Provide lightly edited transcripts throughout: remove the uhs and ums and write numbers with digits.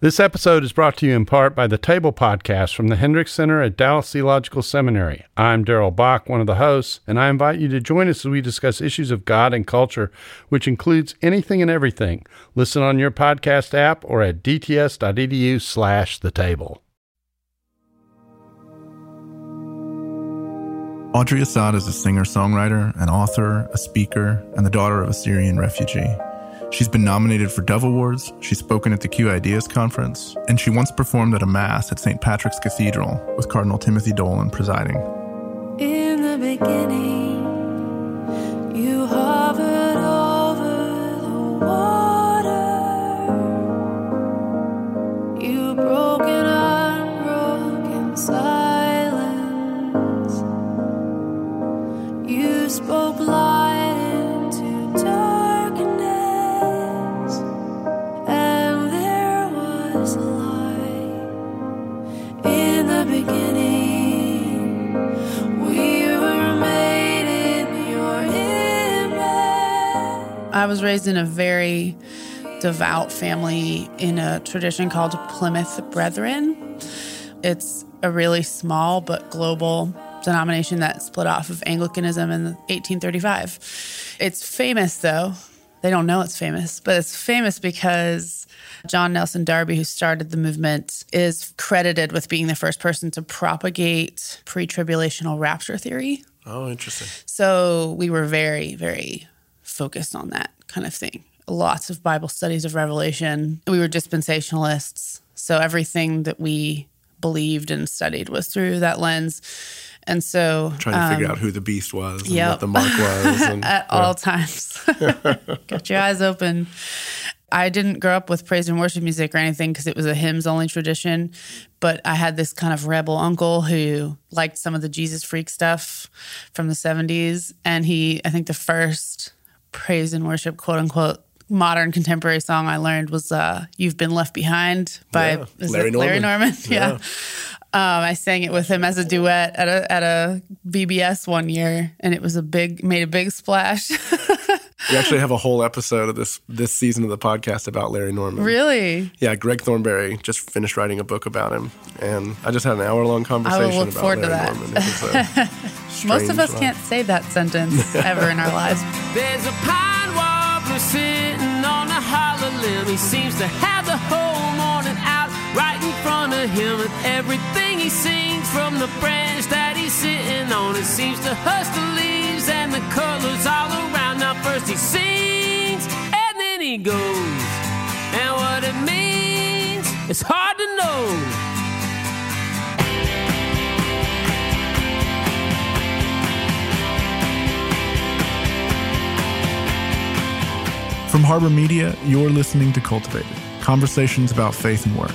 This episode is brought to you in part by the Table Podcast from the Hendricks Center at Dallas Theological Seminary. I'm Daryl Bach, one of the hosts, and I invite you to join us as we discuss issues of God and culture, which includes anything and everything. Listen on your podcast app or at dts.edu/thetable. Audrey Assad is a singer-songwriter, an author, a speaker, and the daughter of a Syrian refugee. She's been nominated for Dove Awards, she's spoken at the Q Ideas Conference, and she once performed at a mass at St. Patrick's Cathedral with Cardinal Timothy Dolan presiding. In the beginning, you hovered over the water. You broke an unbroken silence. You spoke light into darkness. I was raised in a very devout family in a tradition called Plymouth Brethren. It's a really small but global denomination that split off of Anglicanism in 1835. It's famous, though. They don't know it's famous, but it's famous because John Nelson Darby, who started the movement, is credited with being the first person to propagate pre-tribulational rapture theory. Oh, interesting. So we were very, very focused on that kind of thing. Lots of Bible studies of Revelation. We were dispensationalists, so everything that we believed and studied was through that lens. And so... trying to figure out who the beast was and what the mark was. And, all times. Got your eyes open. I didn't grow up with praise and worship music or anything because it was a hymns-only tradition, but I had this kind of rebel uncle who liked some of the Jesus Freak stuff from the 70s, and he, I think the first praise and worship, quote-unquote, modern contemporary song I learned was You've Been Left Behind by Larry Norman. Yeah. I sang it with him as a duet at a VBS one year, and it was made a big splash. We actually have a whole episode of this season of the podcast about Larry Norman. Really? Yeah, Greg Thornberry just finished writing a book about him, and I just had an hour-long conversation about Larry Norman. Most of us can't say that sentence ever in our lives. There's a pine warbler sitting on a hollow limb. He seems to have the whole morning out right in front of him. And everything he sings from the branch that he's sitting on, it seems to hush the leaves and the colors all around. Now first he sings and then he goes. And what it means, it's hard to know. From Harbor Media, you're listening to Cultivated, conversations about faith and work.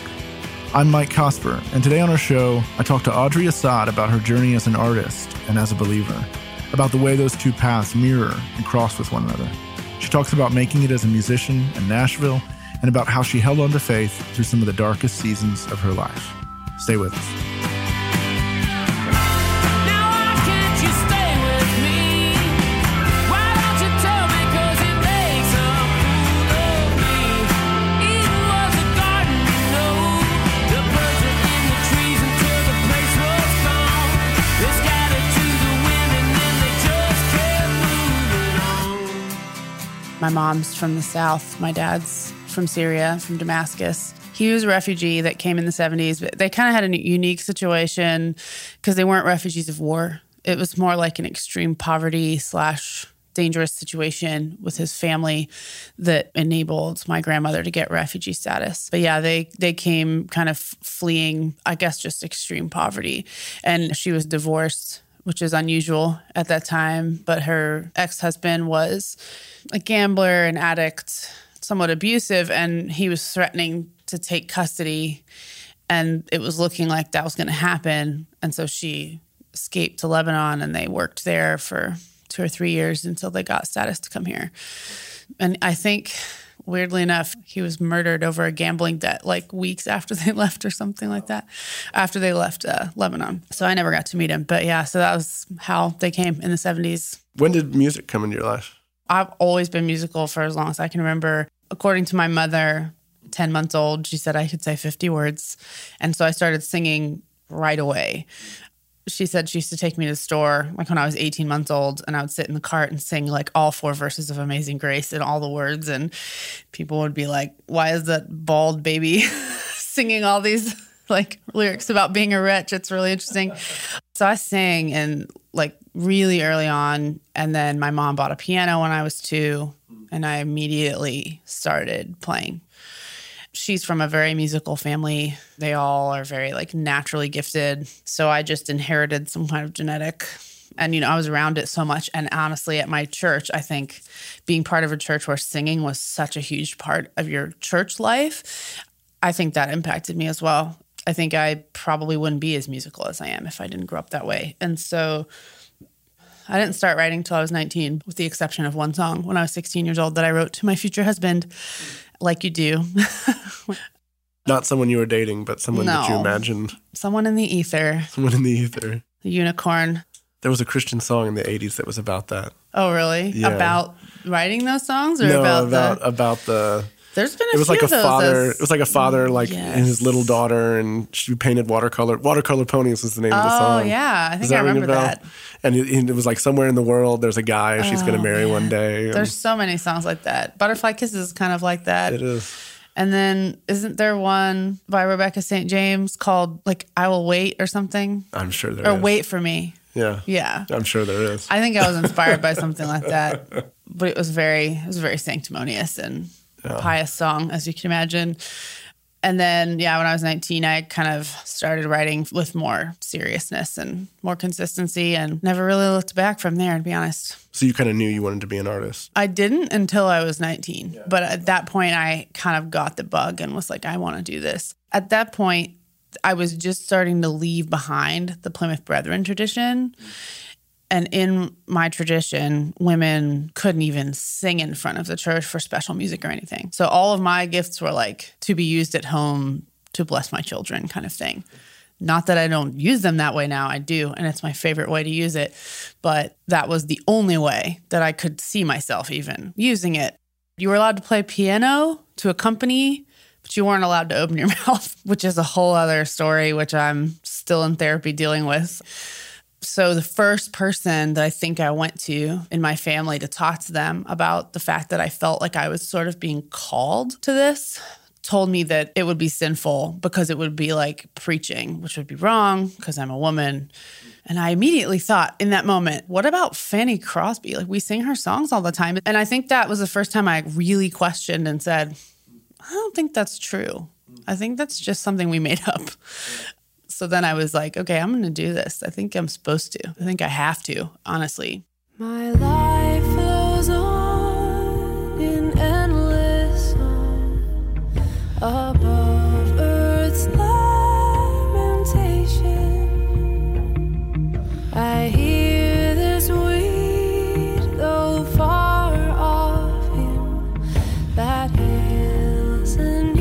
I'm Mike Cosper, and today on our show, I talk to Audrey Assad about her journey as an artist and as a believer, about the way those two paths mirror and cross with one another. She talks about making it as a musician in Nashville and about how she held on to faith through some of the darkest seasons of her life. Stay with us. My mom's from the South. My dad's from Syria, from Damascus. He was a refugee that came in the 70s, but they kind of had a unique situation because they weren't refugees of war. It was more like an extreme poverty / dangerous situation with his family that enabled my grandmother to get refugee status. But yeah, they came kind of fleeing, I guess, just extreme poverty. And she was divorced, which is unusual at that time. But her ex-husband was a gambler, an addict, somewhat abusive, and he was threatening to take custody. And it was looking like that was going to happen. And so she escaped to Lebanon, and they worked there for 2 or 3 years until they got status to come here. And I think, weirdly enough, he was murdered over a gambling debt like weeks after they left or something like that, after they left Lebanon. So I never got to meet him. But yeah, so that was how they came in the 70s. When did music come into your life? I've always been musical for as long as I can remember. According to my mother, 10 months old, she said I could say 50 words. And so I started singing right away. She said she used to take me to the store like when I was 18 months old, and I would sit in the cart and sing like all 4 verses of Amazing Grace and all the words. And people would be like, why is that bald baby singing all these like lyrics about being a wretch? It's really interesting. So I sang and like really early on. And then my mom bought a piano when I was 2, and I immediately started playing. She's from a very musical family. They all are very like naturally gifted. So I just inherited some kind of genetic. And, you know, I was around it so much. And honestly, at my church, I think being part of a church where singing was such a huge part of your church life, I think that impacted me as well. I think I probably wouldn't be as musical as I am if I didn't grow up that way. And so I didn't start writing till I was 19, with the exception of one song when I was 16 years old that I wrote to my future husband. Like you do. Not someone you were dating, but someone that you imagined. Someone in the ether. Someone in the ether. A unicorn. There was a Christian song in the 80s that was about that. Oh, really? Yeah. About writing those songs, or about the There's been a few of those. It was like a father and his little daughter, and she painted watercolor. Watercolor Ponies was the name of the song. Oh, yeah. I think I remember that. And it was like somewhere in the world, there's a guy she's going to marry one day. There's so many songs like that. Butterfly Kisses is kind of like that. It is. And then isn't there one by Rebecca St. James called like I Will Wait or something? I'm sure there is. Or Wait For Me. Yeah. Yeah. I'm sure there is. I think I was inspired by something like that. But it was very sanctimonious and... pious song, as you can imagine. And then, when I was 19, I kind of started writing with more seriousness and more consistency, and never really looked back from there, to be honest. So you kind of knew you wanted to be an artist? I didn't until I was 19. Yeah. But at that point, I kind of got the bug and was like, I want to do this. At that point, I was just starting to leave behind the Plymouth Brethren tradition. And in my tradition, women couldn't even sing in front of the church for special music or anything. So all of my gifts were like to be used at home to bless my children kind of thing. Not that I don't use them that way now, I do. And it's my favorite way to use it. But that was the only way that I could see myself even using it. You were allowed to play piano to accompany, but you weren't allowed to open your mouth, which is a whole other story, which I'm still in therapy dealing with. So the first person that I think I went to in my family to talk to them about the fact that I felt like I was sort of being called to this told me that it would be sinful because it would be like preaching, which would be wrong because I'm a woman. And I immediately thought in that moment, what about Fanny Crosby? Like, we sing her songs all the time. And I think that was the first time I really questioned and said, I don't think that's true. I think that's just something we made up. So then I was like, okay, I'm going to do this. I think I'm supposed to. I think I have to, honestly. My life flows on in endless song above earth's lamentation. I hear this weed, though far off him, that hails and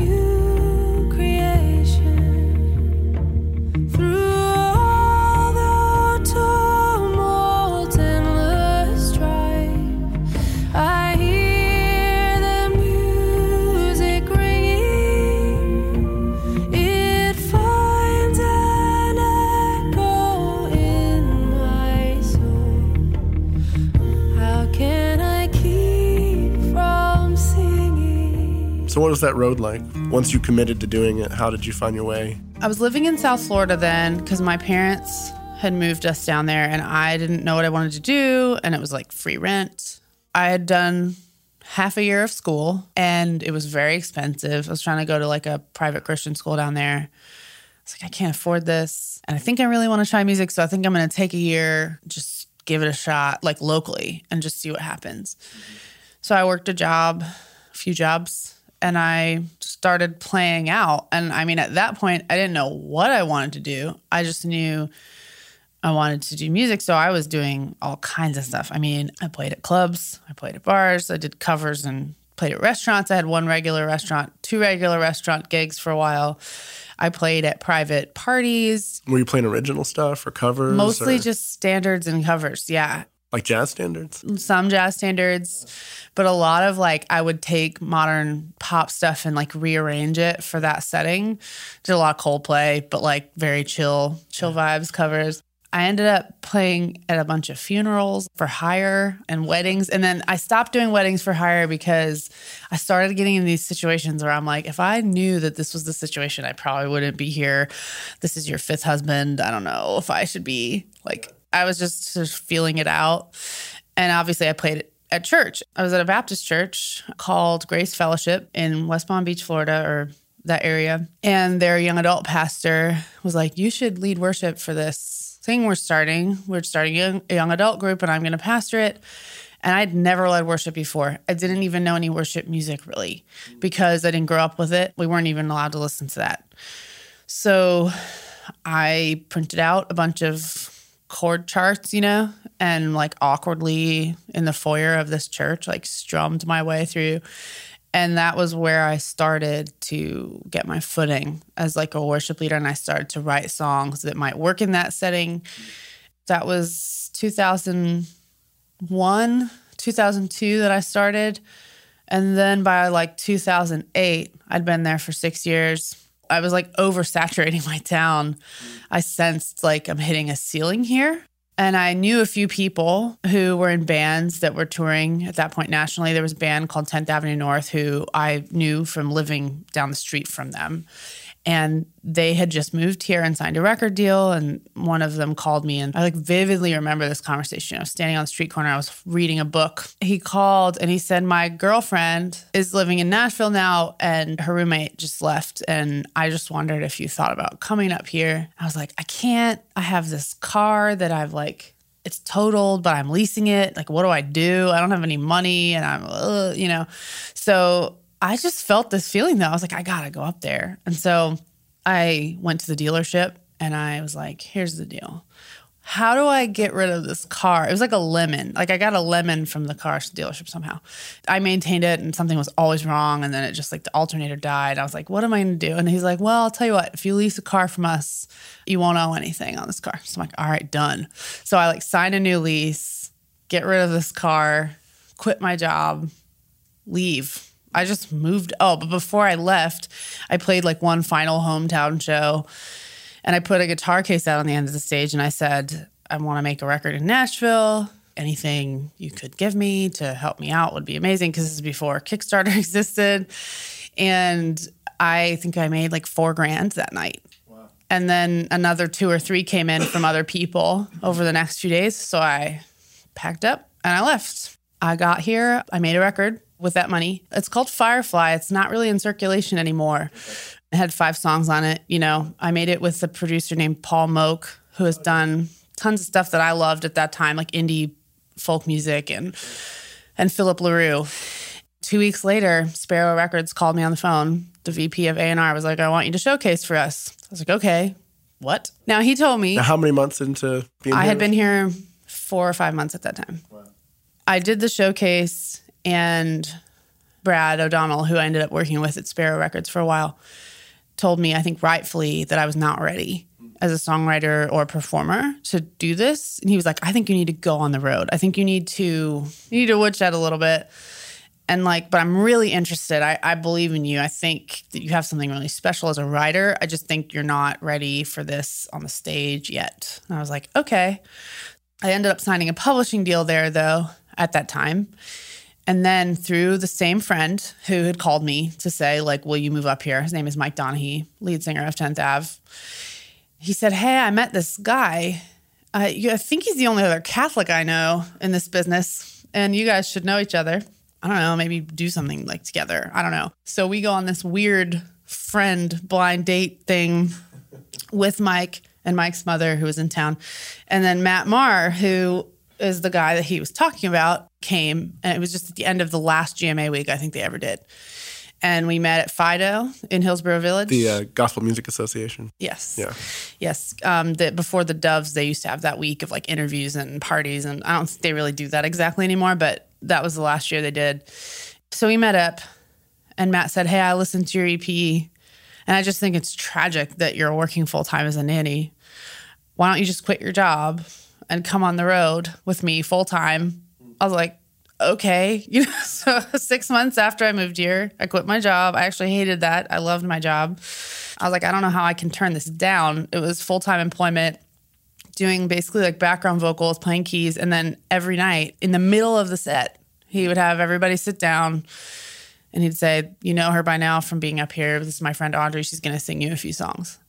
So what was that road like? Once you committed to doing it, how did you find your way? I was living in South Florida then because my parents had moved us down there, and I didn't know what I wanted to do, and it was like free rent. I had done half a year of school, and it was very expensive. I was trying to go to like a private Christian school down there. I was like, I can't afford this. And I think I really want to try music, so I think I'm going to take a year, just give it a shot, like locally, and just see what happens. Mm-hmm. So I worked a few jobs. And I started playing out. And I mean, at that point, I didn't know what I wanted to do. I just knew I wanted to do music. So I was doing all kinds of stuff. I mean, I played at clubs. I played at bars. I did covers and played at restaurants. I had one regular restaurant, 2 regular restaurant gigs for a while. I played at private parties. Were you playing original stuff or covers? Mostly just standards and covers, yeah. Like jazz standards? Some jazz standards, but a lot of like, I would take modern pop stuff and like rearrange it for that setting. Did a lot of Coldplay, but like very chill vibes covers. I ended up playing at a bunch of funerals for hire and weddings. And then I stopped doing weddings for hire because I started getting in these situations where I'm like, if I knew that this was the situation, I probably wouldn't be here. This is your fifth husband. I don't know if I should be like... I was just feeling it out. And obviously I played at church. I was at a Baptist church called Grace Fellowship in West Palm Beach, Florida, or that area. And their young adult pastor was like, you should lead worship for this thing we're starting. We're starting a young adult group and I'm going to pastor it. And I'd never led worship before. I didn't even know any worship music really because I didn't grow up with it. We weren't even allowed to listen to that. So I printed out a bunch of chord charts, you know, and like awkwardly in the foyer of this church, like strummed my way through. And that was where I started to get my footing as like a worship leader. And I started to write songs that might work in that setting. That was 2001, 2002 that I started. And then by like 2008, I'd been there for 6 years. I was like oversaturating my town. I sensed like I'm hitting a ceiling here. And I knew a few people who were in bands that were touring at that point nationally. There was a band called 10th Avenue North who I knew from living down the street from them. And they had just moved here and signed a record deal. And one of them called me. And I like vividly remember this conversation. I was standing on the street corner. I was reading a book. He called and he said, my girlfriend is living in Nashville now. And her roommate just left. And I just wondered if you thought about coming up here. I was like, I can't. I have this car that I've like, it's totaled, but I'm leasing it. Like, what do? I don't have any money. And I'm, you know, so I just felt this feeling though. I was like, I gotta go up there. And so I went to the dealership and I was like, here's the deal. How do I get rid of this car? It was like a lemon. Like I got a lemon from the car dealership somehow. I maintained it and something was always wrong. And then it just like the alternator died. I was like, what am I gonna do? And he's like, well, I'll tell you what, if you lease a car from us, you won't owe anything on this car. So I'm like, all right, done. So I like signed a new lease, get rid of this car, quit my job, leave. I just moved. Oh, but before I left, I played like one final hometown show and I put a guitar case out on the end of the stage and I said, I want to make a record in Nashville. Anything you could give me to help me out would be amazing because this is before Kickstarter existed. And I think I made like $4,000 that night. Wow. And then another 2 or 3 came in from other people over the next few days. So I packed up and I left. I got here. I made a record with that money. It's called Firefly. It's not really in circulation anymore. It had 5 songs on it. You know, I made it with a producer named Paul Moak, who has done tons of stuff that I loved at that time, like indie folk music and Philip LaRue. 2 weeks later, Sparrow Records called me on the phone. The VP of A&R was like, I want you to showcase for us. I was like, okay, what? Now he told me. Now, how many months into being here? I had been here 4 or 5 months at that time. Wow. I did the showcase. And Brad O'Donnell, who I ended up working with at Sparrow Records for a while, told me, I think rightfully, that I was not ready as a songwriter or performer to do this. And he was like, I think you need to go on the road. I think you need to woodshed a little bit. And like, but I'm really interested. I believe in you. I think that you have something really special as a writer. I just think you're not ready for this on the stage yet. And I was like, okay. I ended up signing a publishing deal there, though, at that time. And then through the same friend who had called me to say, like, will you move up here? His name is Mike Donahue, lead singer of 10th Ave. He said, hey, I met this guy. I think he's the only other Catholic I know in this business. And you guys should know each other. I don't know, maybe do something like together. I don't know. So we go on this weird friend blind date thing with Mike and Mike's mother, who was in town. And then Matt Marr, who is the guy that he was talking about, came, and it was just at the end of the last GMA week I think they ever did. And we met at Fido in Hillsborough Village. The Gospel Music Association. Yes. Yeah. Yes. That before the Doves, they used to have that week of like interviews and parties, and I don't think they really do that exactly anymore, but that was the last year they did. So we met up and Matt said, hey, I listened to your EP and I just think it's tragic that you're working full time as a nanny. Why don't you just quit your job and come on the road with me full time. I was like, okay. You know, so 6 months after I moved here, I quit my job. I actually hated that. I loved my job. I was like, I don't know how I can turn this down. It was full-time employment, doing basically like background vocals, playing keys. And then every night in the middle of the set, he would have everybody sit down and he'd say, you know her by now from being up here. This is my friend Audrey. She's going to sing you a few songs.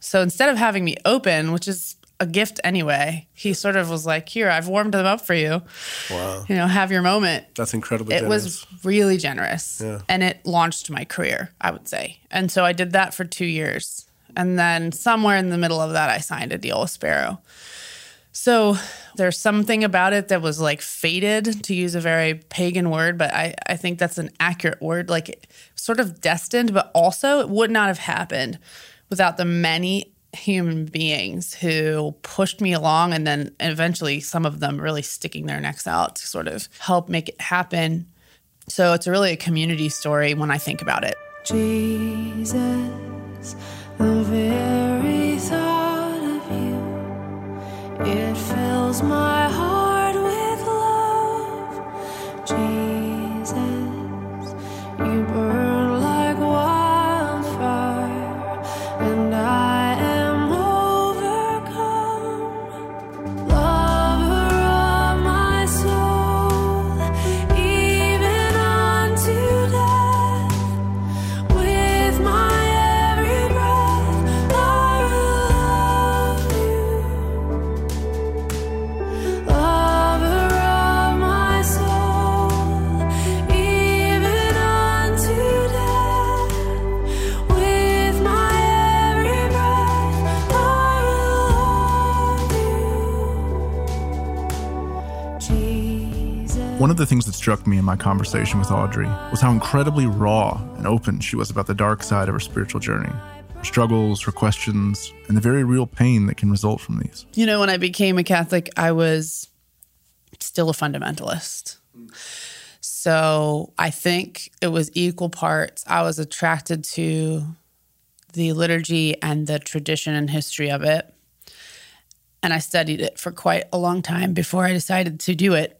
So instead of having me open, which is a gift anyway, he sort of was like, here, I've warmed them up for you. Wow. You know, have your moment. That's incredibly generous. It was really generous. Yeah. And it launched my career, I would say. And so I did that for 2 years. And then somewhere in the middle of that, I signed a deal with Sparrow. So there's something about it that was like fated, to use a very pagan word, but I think that's an accurate word, like sort of destined, but also it would not have happened without the many human beings who pushed me along, and then eventually some of them really sticking their necks out to sort of help make it happen. So it's really a community story when I think about it. Jesus, the very thought of you, it fills my heart with love. Jesus, you burn like wildfire, and I am overcome. Lover of my soul, even unto death, with my every breath I will love you. Lover of my soul, even unto death, with my every breath I will love you. Jesus. One of the things that struck me in my conversation with Audrey was how incredibly raw and open she was about the dark side of her spiritual journey, her struggles, her questions, and the very real pain that can result from these. You know, when I became a Catholic, I was still a fundamentalist. So I think it was equal parts. I was attracted to the liturgy and the tradition and history of it. And I studied it for quite a long time before I decided to do it.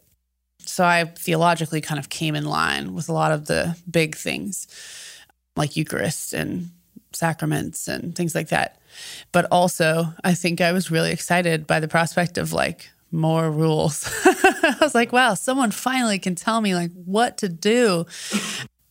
So I theologically kind of came in line with a lot of the big things like Eucharist and sacraments and things like that. But also, I think I was really excited by the prospect of like more rules. I was like, wow, someone finally can tell me like what to do.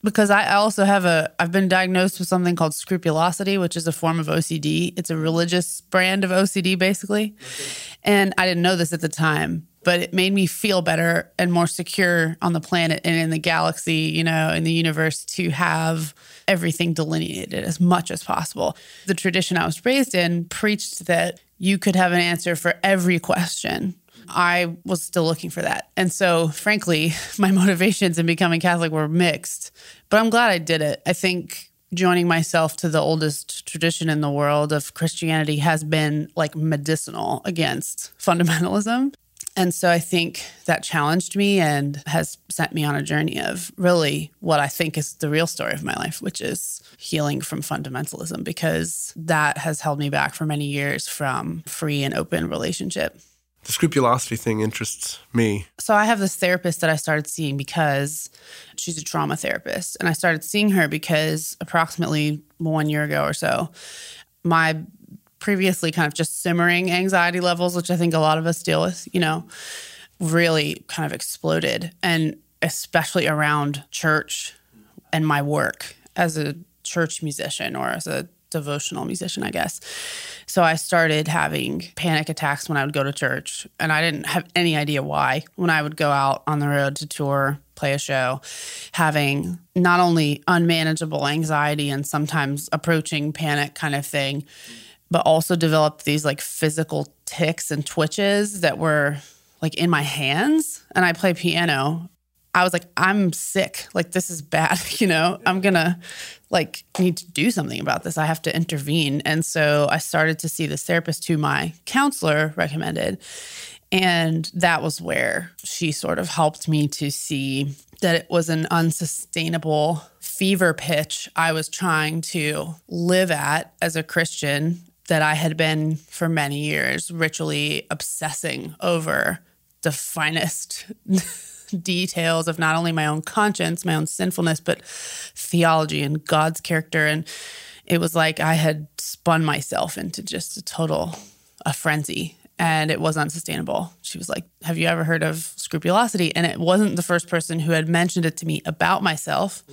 Because I also have I've been diagnosed with something called scrupulosity, which is a form of OCD. It's a religious brand of OCD, basically. Okay. And I didn't know this at the time, but it made me feel better and more secure on the planet and in the galaxy, you know, in the universe, to have everything delineated as much as possible. The tradition I was raised in preached that you could have an answer for every question. I was still looking for that. And so, frankly, my motivations in becoming Catholic were mixed, but I'm glad I did it. I think joining myself to the oldest tradition in the world of Christianity has been like medicinal against fundamentalism. And so I think that challenged me and has sent me on a journey of really what I think is the real story of my life, which is healing from fundamentalism, because that has held me back for many years from free and open relationship. The scrupulosity thing interests me. So I have this therapist that I started seeing because she's a trauma therapist. And I started seeing her because approximately 1 year ago or so, my previously kind of just simmering anxiety levels, which I think a lot of us deal with, you know, really kind of exploded. And especially around church and my work as a church musician or as a devotional musician, I guess. So I started having panic attacks when I would go to church, and I didn't have any idea why. When I would go out on the road to tour, play a show, having not only unmanageable anxiety and sometimes approaching panic kind of thing, but also developed these like physical tics and twitches that were like in my hands. And I play piano. I was like, I'm sick. Like, this is bad, you know? I'm gonna like need to do something about this. I have to intervene. And so I started to see this therapist who my counselor recommended. And that was where she sort of helped me to see that it was an unsustainable fever pitch I was trying to live at as a Christian that I had been for many years ritually obsessing over the finest details of not only my own conscience, my own sinfulness, but theology and God's character. And it was like I had spun myself into just a frenzy, and it was unsustainable. She was like, have you ever heard of scrupulosity? And it wasn't the first person who had mentioned it to me about myself,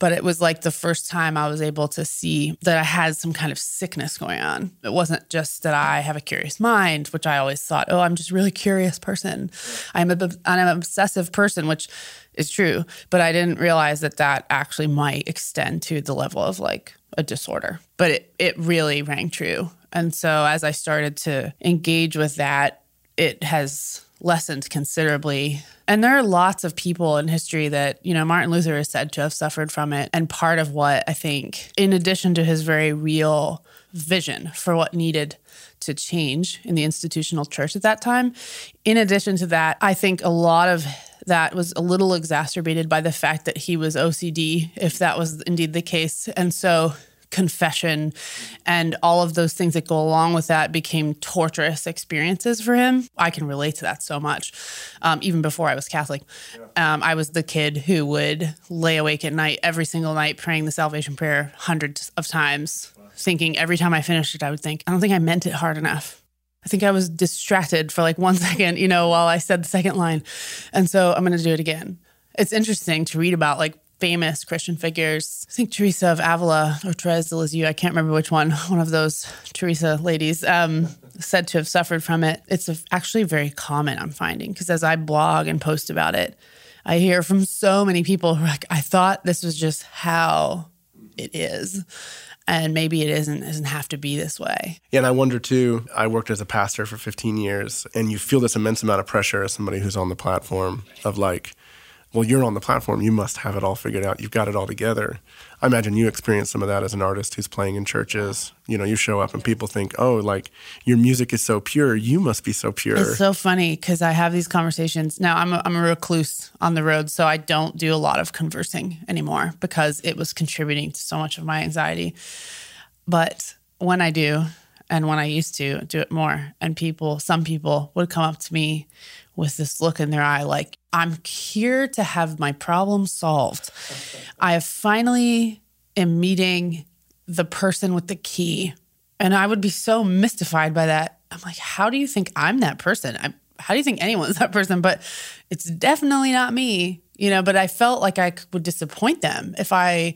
but it was like the first time I was able to see that I had some kind of sickness going on. It wasn't just that I have a curious mind, which I always thought, oh, I'm just a really curious person. I'm an obsessive person, which is true, but I didn't realize that that actually might extend to the level of like a disorder. But it really rang true. And so as I started to engage with that, it has lessened considerably. And there are lots of people in history that, you know, Martin Luther is said to have suffered from it. And part of what I think, in addition to his very real vision for what needed to change in the institutional church at that time, in addition to that, I think a lot of that was a little exacerbated by the fact that he was OCD, if that was indeed the case. And so confession and all of those things that go along with that became torturous experiences for him. I can relate to that so much. Even before I was Catholic, I was the kid who would lay awake at night every single night praying the salvation prayer hundreds of times, thinking every time I finished it, I would think, I don't think I meant it hard enough. I think I was distracted for like 1 second, you know, while I said the second line. And so I'm going to do it again. It's interesting to read about like famous Christian figures. I think Teresa of Avila or Therese de Lisieux, I can't remember which one of those Teresa ladies, said to have suffered from it. It's actually very common, I'm finding, because as I blog and post about it, I hear from so many people who are like, I thought this was just how it is. And maybe it isn't, it doesn't have to be this way. Yeah, and I wonder too, I worked as a pastor for 15 years, and you feel this immense amount of pressure as somebody who's on the platform of like, well, you're on the platform, you must have it all figured out, you've got it all together. I imagine you experience some of that as an artist who's playing in churches. You know, you show up and people think, oh, like, your music is so pure, you must be so pure. It's so funny because I have these conversations. Now, I'm a recluse on the road, so I don't do a lot of conversing anymore because it was contributing to so much of my anxiety. But when I do, and when I used to do it more, and some people would come up to me with this look in their eye, like, I'm here to have my problem solved. I have finally am meeting the person with the key. And I would be so mystified by that. I'm like, how do you think I'm that person? How do you think anyone's that person? But it's definitely not me, you know, but I felt like I would disappoint them if I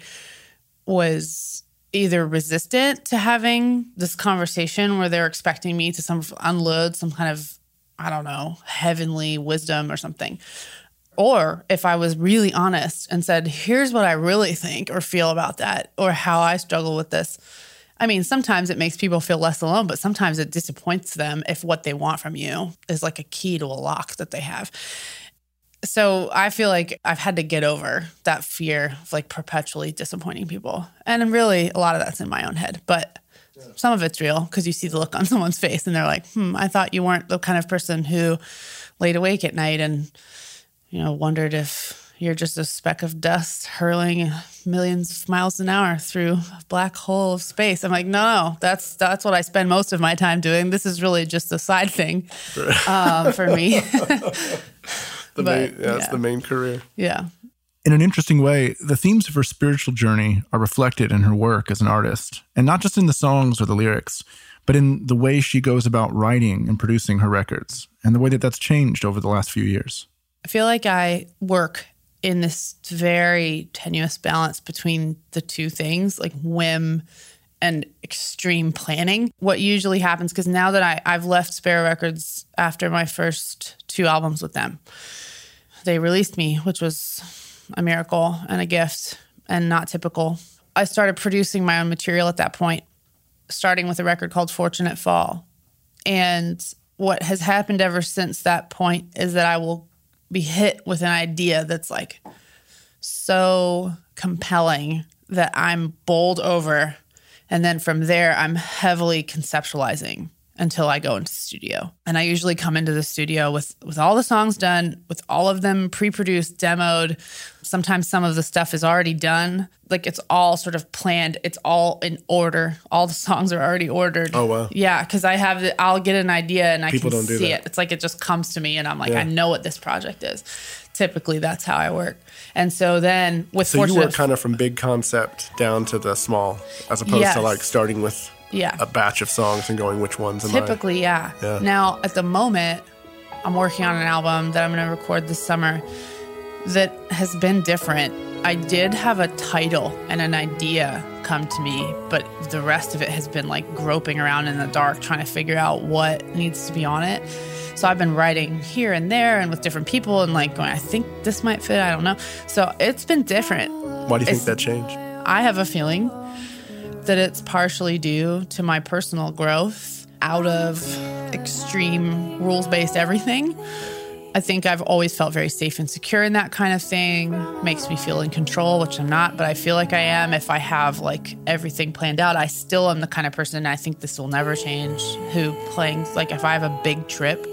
was either resistant to having this conversation where they're expecting me to unload some kind of, I don't know, heavenly wisdom or something. Or if I was really honest and said, here's what I really think or feel about that or how I struggle with this. I mean, sometimes it makes people feel less alone, but sometimes it disappoints them if what they want from you is like a key to a lock that they have. So I feel like I've had to get over that fear of like perpetually disappointing people. And really a lot of that's in my own head, but some of it's real because you see the look on someone's face and they're like, I thought you weren't the kind of person who laid awake at night and, you know, wondered if you're just a speck of dust hurling millions of miles an hour through a black hole of space. I'm like, no, that's what I spend most of my time doing. This is really just a side thing for me. That's the main career. Yeah. In an interesting way, the themes of her spiritual journey are reflected in her work as an artist, and not just in the songs or the lyrics, but in the way she goes about writing and producing her records, and the way that that's changed over the last few years. I feel like I work in this very tenuous balance between the two things, like whim and extreme planning. What usually happens, because now that I've left Sparrow Records after my first two albums with them, they released me, which was a miracle and a gift and not typical. I started producing my own material at that point, starting with a record called Fortunate Fall. And what has happened ever since that point is that I will be hit with an idea that's like so compelling that I'm bowled over. And then from there, I'm heavily conceptualizing until I go into the studio. And I usually come into the studio with all the songs done, with all of them pre-produced, demoed. Sometimes some of the stuff is already done. Like, it's all sort of planned. It's all in order. All the songs are already ordered. Oh, wow. Yeah, because I'll get an idea and I can see it. It's like it just comes to me and I'm like, yeah. I know what this project is. Typically, that's how I work. And so then with Fortunate... So you work kind of from big concept down to the small, as opposed to like starting with... Yeah. A batch of songs and going, which ones am I? Typically, yeah. Now, at the moment, I'm working on an album that I'm going to record this summer that has been different. I did have a title and an idea come to me, but the rest of it has been like groping around in the dark, trying to figure out what needs to be on it. So I've been writing here and there and with different people and like going, I think this might fit, I don't know. So it's been different. Why do you think that changed? I have a feeling that it's partially due to my personal growth out of extreme rules-based everything. I think I've always felt very safe and secure in that kind of thing. Makes me feel in control, which I'm not, but I feel like I am. If I have like everything planned out, I still am the kind of person, and I think this will never change, who plans, like if I have a big trip,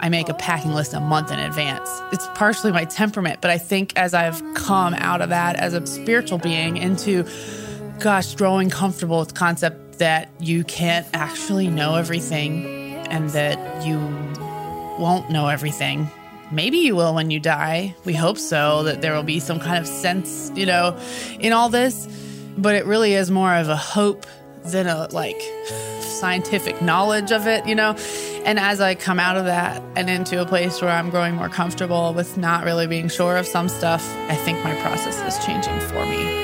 I make a packing list a month in advance. It's partially my temperament, but I think as I've come out of that as a spiritual being into... Gosh, growing comfortable with the concept that you can't actually know everything and that you won't know everything. Maybe you will when you die. We hope so, that there will be some kind of sense, you know, in all this. But it really is more of a hope than a, like, scientific knowledge of it, you know. And as I come out of that and into a place where I'm growing more comfortable with not really being sure of some stuff, I think my process is changing for me.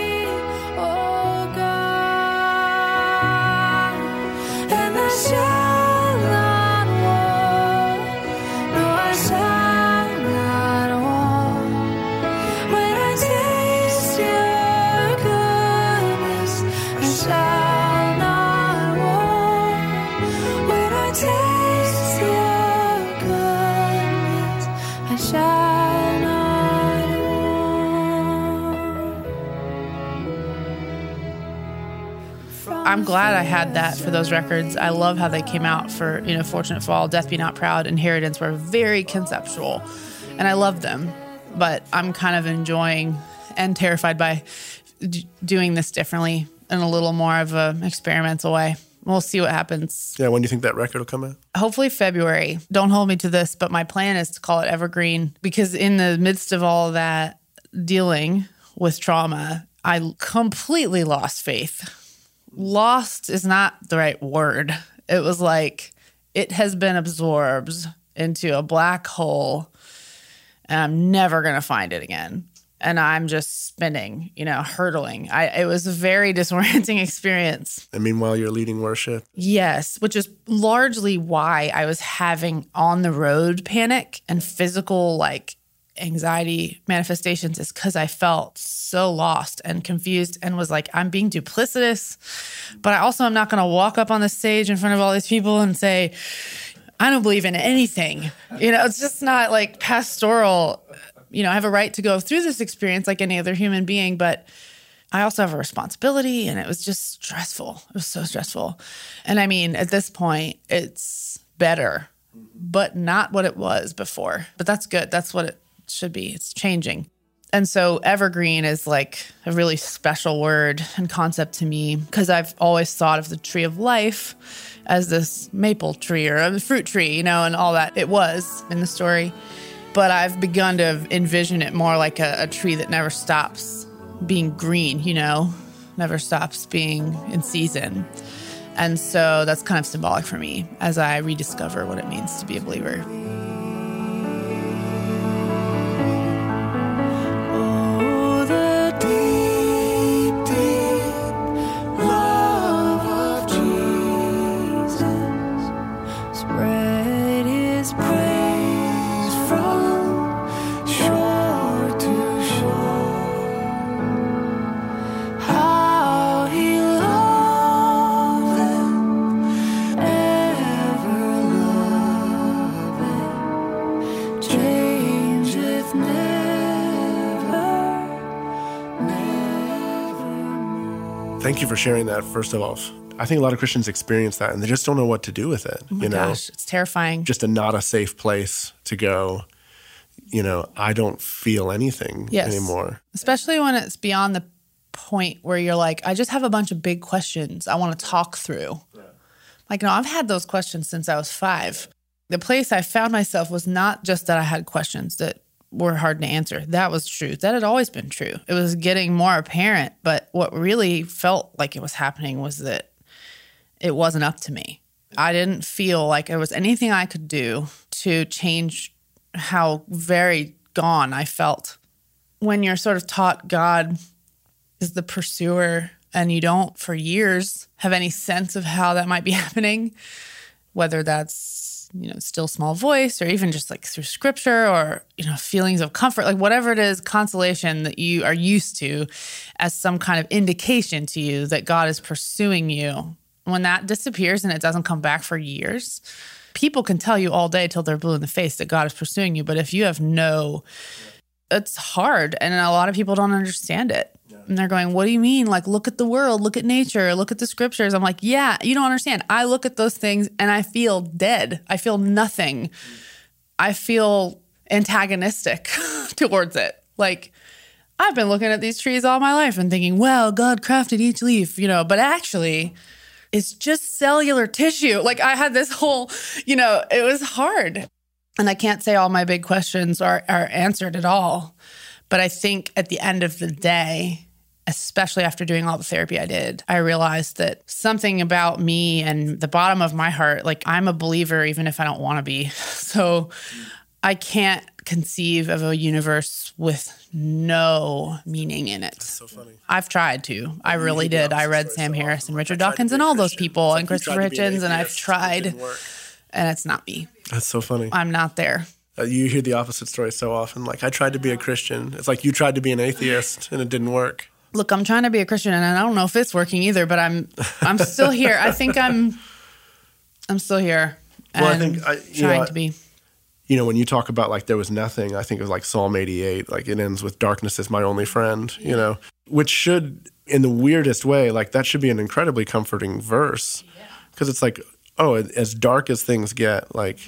I'm glad I had that for those records. I love how they came out for, you know, Fortunate Fall, Death Be Not Proud, Inheritance were very conceptual. And I love them. But I'm kind of enjoying and terrified by doing this differently in a little more of an experimental way. We'll see what happens. Yeah, when do you think that record will come out? Hopefully February. Don't hold me to this, but my plan is to call it Evergreen. Because in the midst of all that dealing with trauma, I completely lost faith. Lost is not the right word. It was like it has been absorbed into a black hole and I'm never going to find it again. And I'm just spinning, you know, hurtling. It was a very disorienting experience. And meanwhile, you're leading worship. Yes, which is largely why I was having on the road panic and physical like anxiety manifestations, is because I felt so lost and confused and was like, I'm being duplicitous, but I also am not going to walk up on the stage in front of all these people and say, I don't believe in anything. You know, it's just not like pastoral. You know, I have a right to go through this experience like any other human being, but I also have a responsibility, and it was just stressful. It was so stressful. And I mean, at this point, it's better, but not what it was before. But that's good. That's what it should be. It's changing. And so evergreen is like a really special word and concept to me, because I've always thought of the tree of life as this maple tree or a fruit tree, you know, and all that it was in the story. But I've begun to envision it more like a tree that never stops being green, you know, never stops being in season. And so that's kind of symbolic for me as I rediscover what it means to be a believer. Thank you for sharing that, first of all. I think a lot of Christians experience that and they just don't know what to do with it. Oh my gosh, it's terrifying. Just a not a safe place to go. You know, I don't feel anything anymore. Especially when it's beyond the point where you're like, I just have a bunch of big questions I want to talk through. Yeah. Like, no, I've had those questions since I was 5. The place I found myself was not just that I had questions that were hard to answer. That was true. That had always been true. It was getting more apparent, but what really felt like it was happening was that it wasn't up to me. I didn't feel like there was anything I could do to change how very gone I felt. When you're sort of taught God is the pursuer and you don't, for years, have any sense of how that might be happening, whether that's, you know, still small voice or even just like through scripture or, you know, feelings of comfort, like whatever it is, consolation that you are used to as some kind of indication to you that God is pursuing you. When that disappears and it doesn't come back for years, people can tell you all day till they're blue in the face that God is pursuing you. But if you have no, it's hard. And a lot of people don't understand it. And they're going, what do you mean? Like, look at the world, look at nature, look at the scriptures. I'm like, yeah, you don't understand. I look at those things and I feel dead. I feel nothing. I feel antagonistic towards it. Like, I've been looking at these trees all my life and thinking, well, God crafted each leaf, you know, but actually it's just cellular tissue. Like, I had this whole, you know, it was hard. And I can't say all my big questions are answered at all. But I think at the end of the day, especially after doing all the therapy I did, I realized that something about me and the bottom of my heart, like, I'm a believer even if I don't want to be. So I can't conceive of a universe with no meaning in it. That's so funny. I've tried to. I really did. I read Sam Harris and Richard Dawkins and all those people and Christopher Hitchens, and I've tried, and it's not me. That's so funny. I'm not there. You hear the opposite story so often. Like, I tried to be a Christian. It's like you tried to be an atheist and it didn't work. Look, I'm trying to be a Christian and I don't know if it's working either, but I'm still here. I think I'm still here. Well, I think trying to be. You know, when you talk about like there was nothing, I think it was like Psalm 88, like it ends with darkness is my only friend, you know, which should, in the weirdest way, like that should be an incredibly comforting verse. Because it's like, oh, as dark as things get, like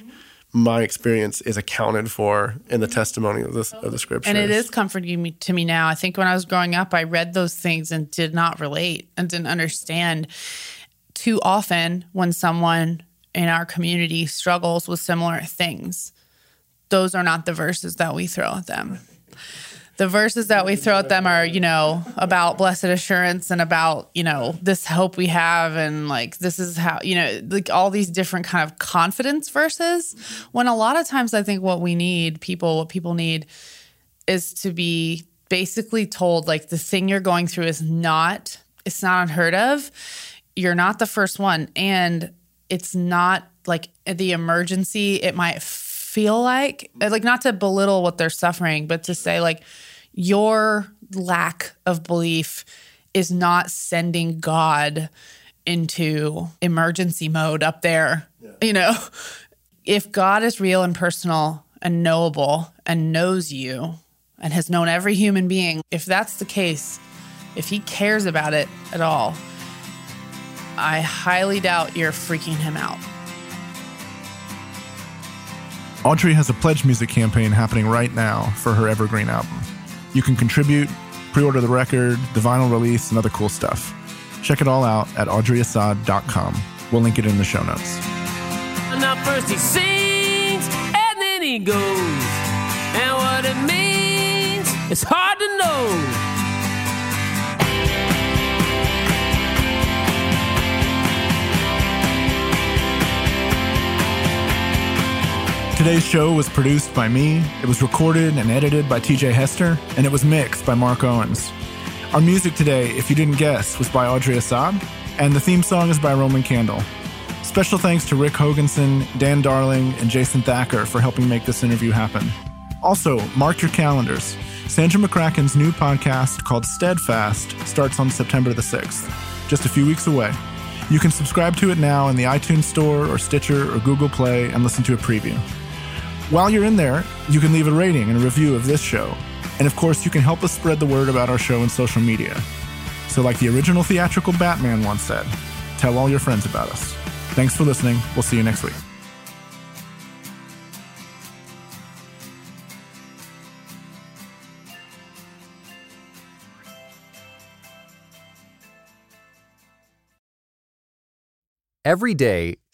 my experience is accounted for in the testimony of the scriptures. And it is comforting to me now. I think when I was growing up, I read those things and did not relate and didn't understand. Too often when someone in our community struggles with similar things, those are not the verses that we throw at them. The verses that we throw at them are, you know, about blessed assurance and about, you know, this hope we have and like this is how, you know, like all these different kind of confidence verses. When a lot of times I think what people need is to be basically told like the thing you're going through is not unheard of. You're not the first one. And it's not like the emergency it might feel like not to belittle what they're suffering, but to say like your lack of belief is not sending God into emergency mode up there. Yeah. You know, if God is real and personal and knowable and knows you and has known every human being, if that's the case, if he cares about it at all, I highly doubt you're freaking him out. Audrey has a pledge music campaign happening right now for her Evergreen album. You can contribute, pre-order the record, the vinyl release, and other cool stuff. Check it all out at audreyassad.com. We'll link it in the show notes. Now first he sings, and then he goes. And what it means, it's hard to know. Today's show was produced by me, it was recorded and edited by TJ Hester, and it was mixed by Mark Owens. Our music today, if you didn't guess, was by Audrey Assad, and the theme song is by Roman Candle. Special thanks to Rick Hogenson, Dan Darling, and Jason Thacker for helping make this interview happen. Also, mark your calendars. Sandra McCracken's new podcast called Steadfast starts on September the 6th, just a few weeks away. You can subscribe to it now in the iTunes Store or Stitcher or Google Play and listen to a preview. While you're in there, you can leave a rating and a review of this show. And of course, you can help us spread the word about our show on social media. So like the original theatrical Batman once said, Tell all your friends about us. Thanks for listening. We'll see you next week. Every day,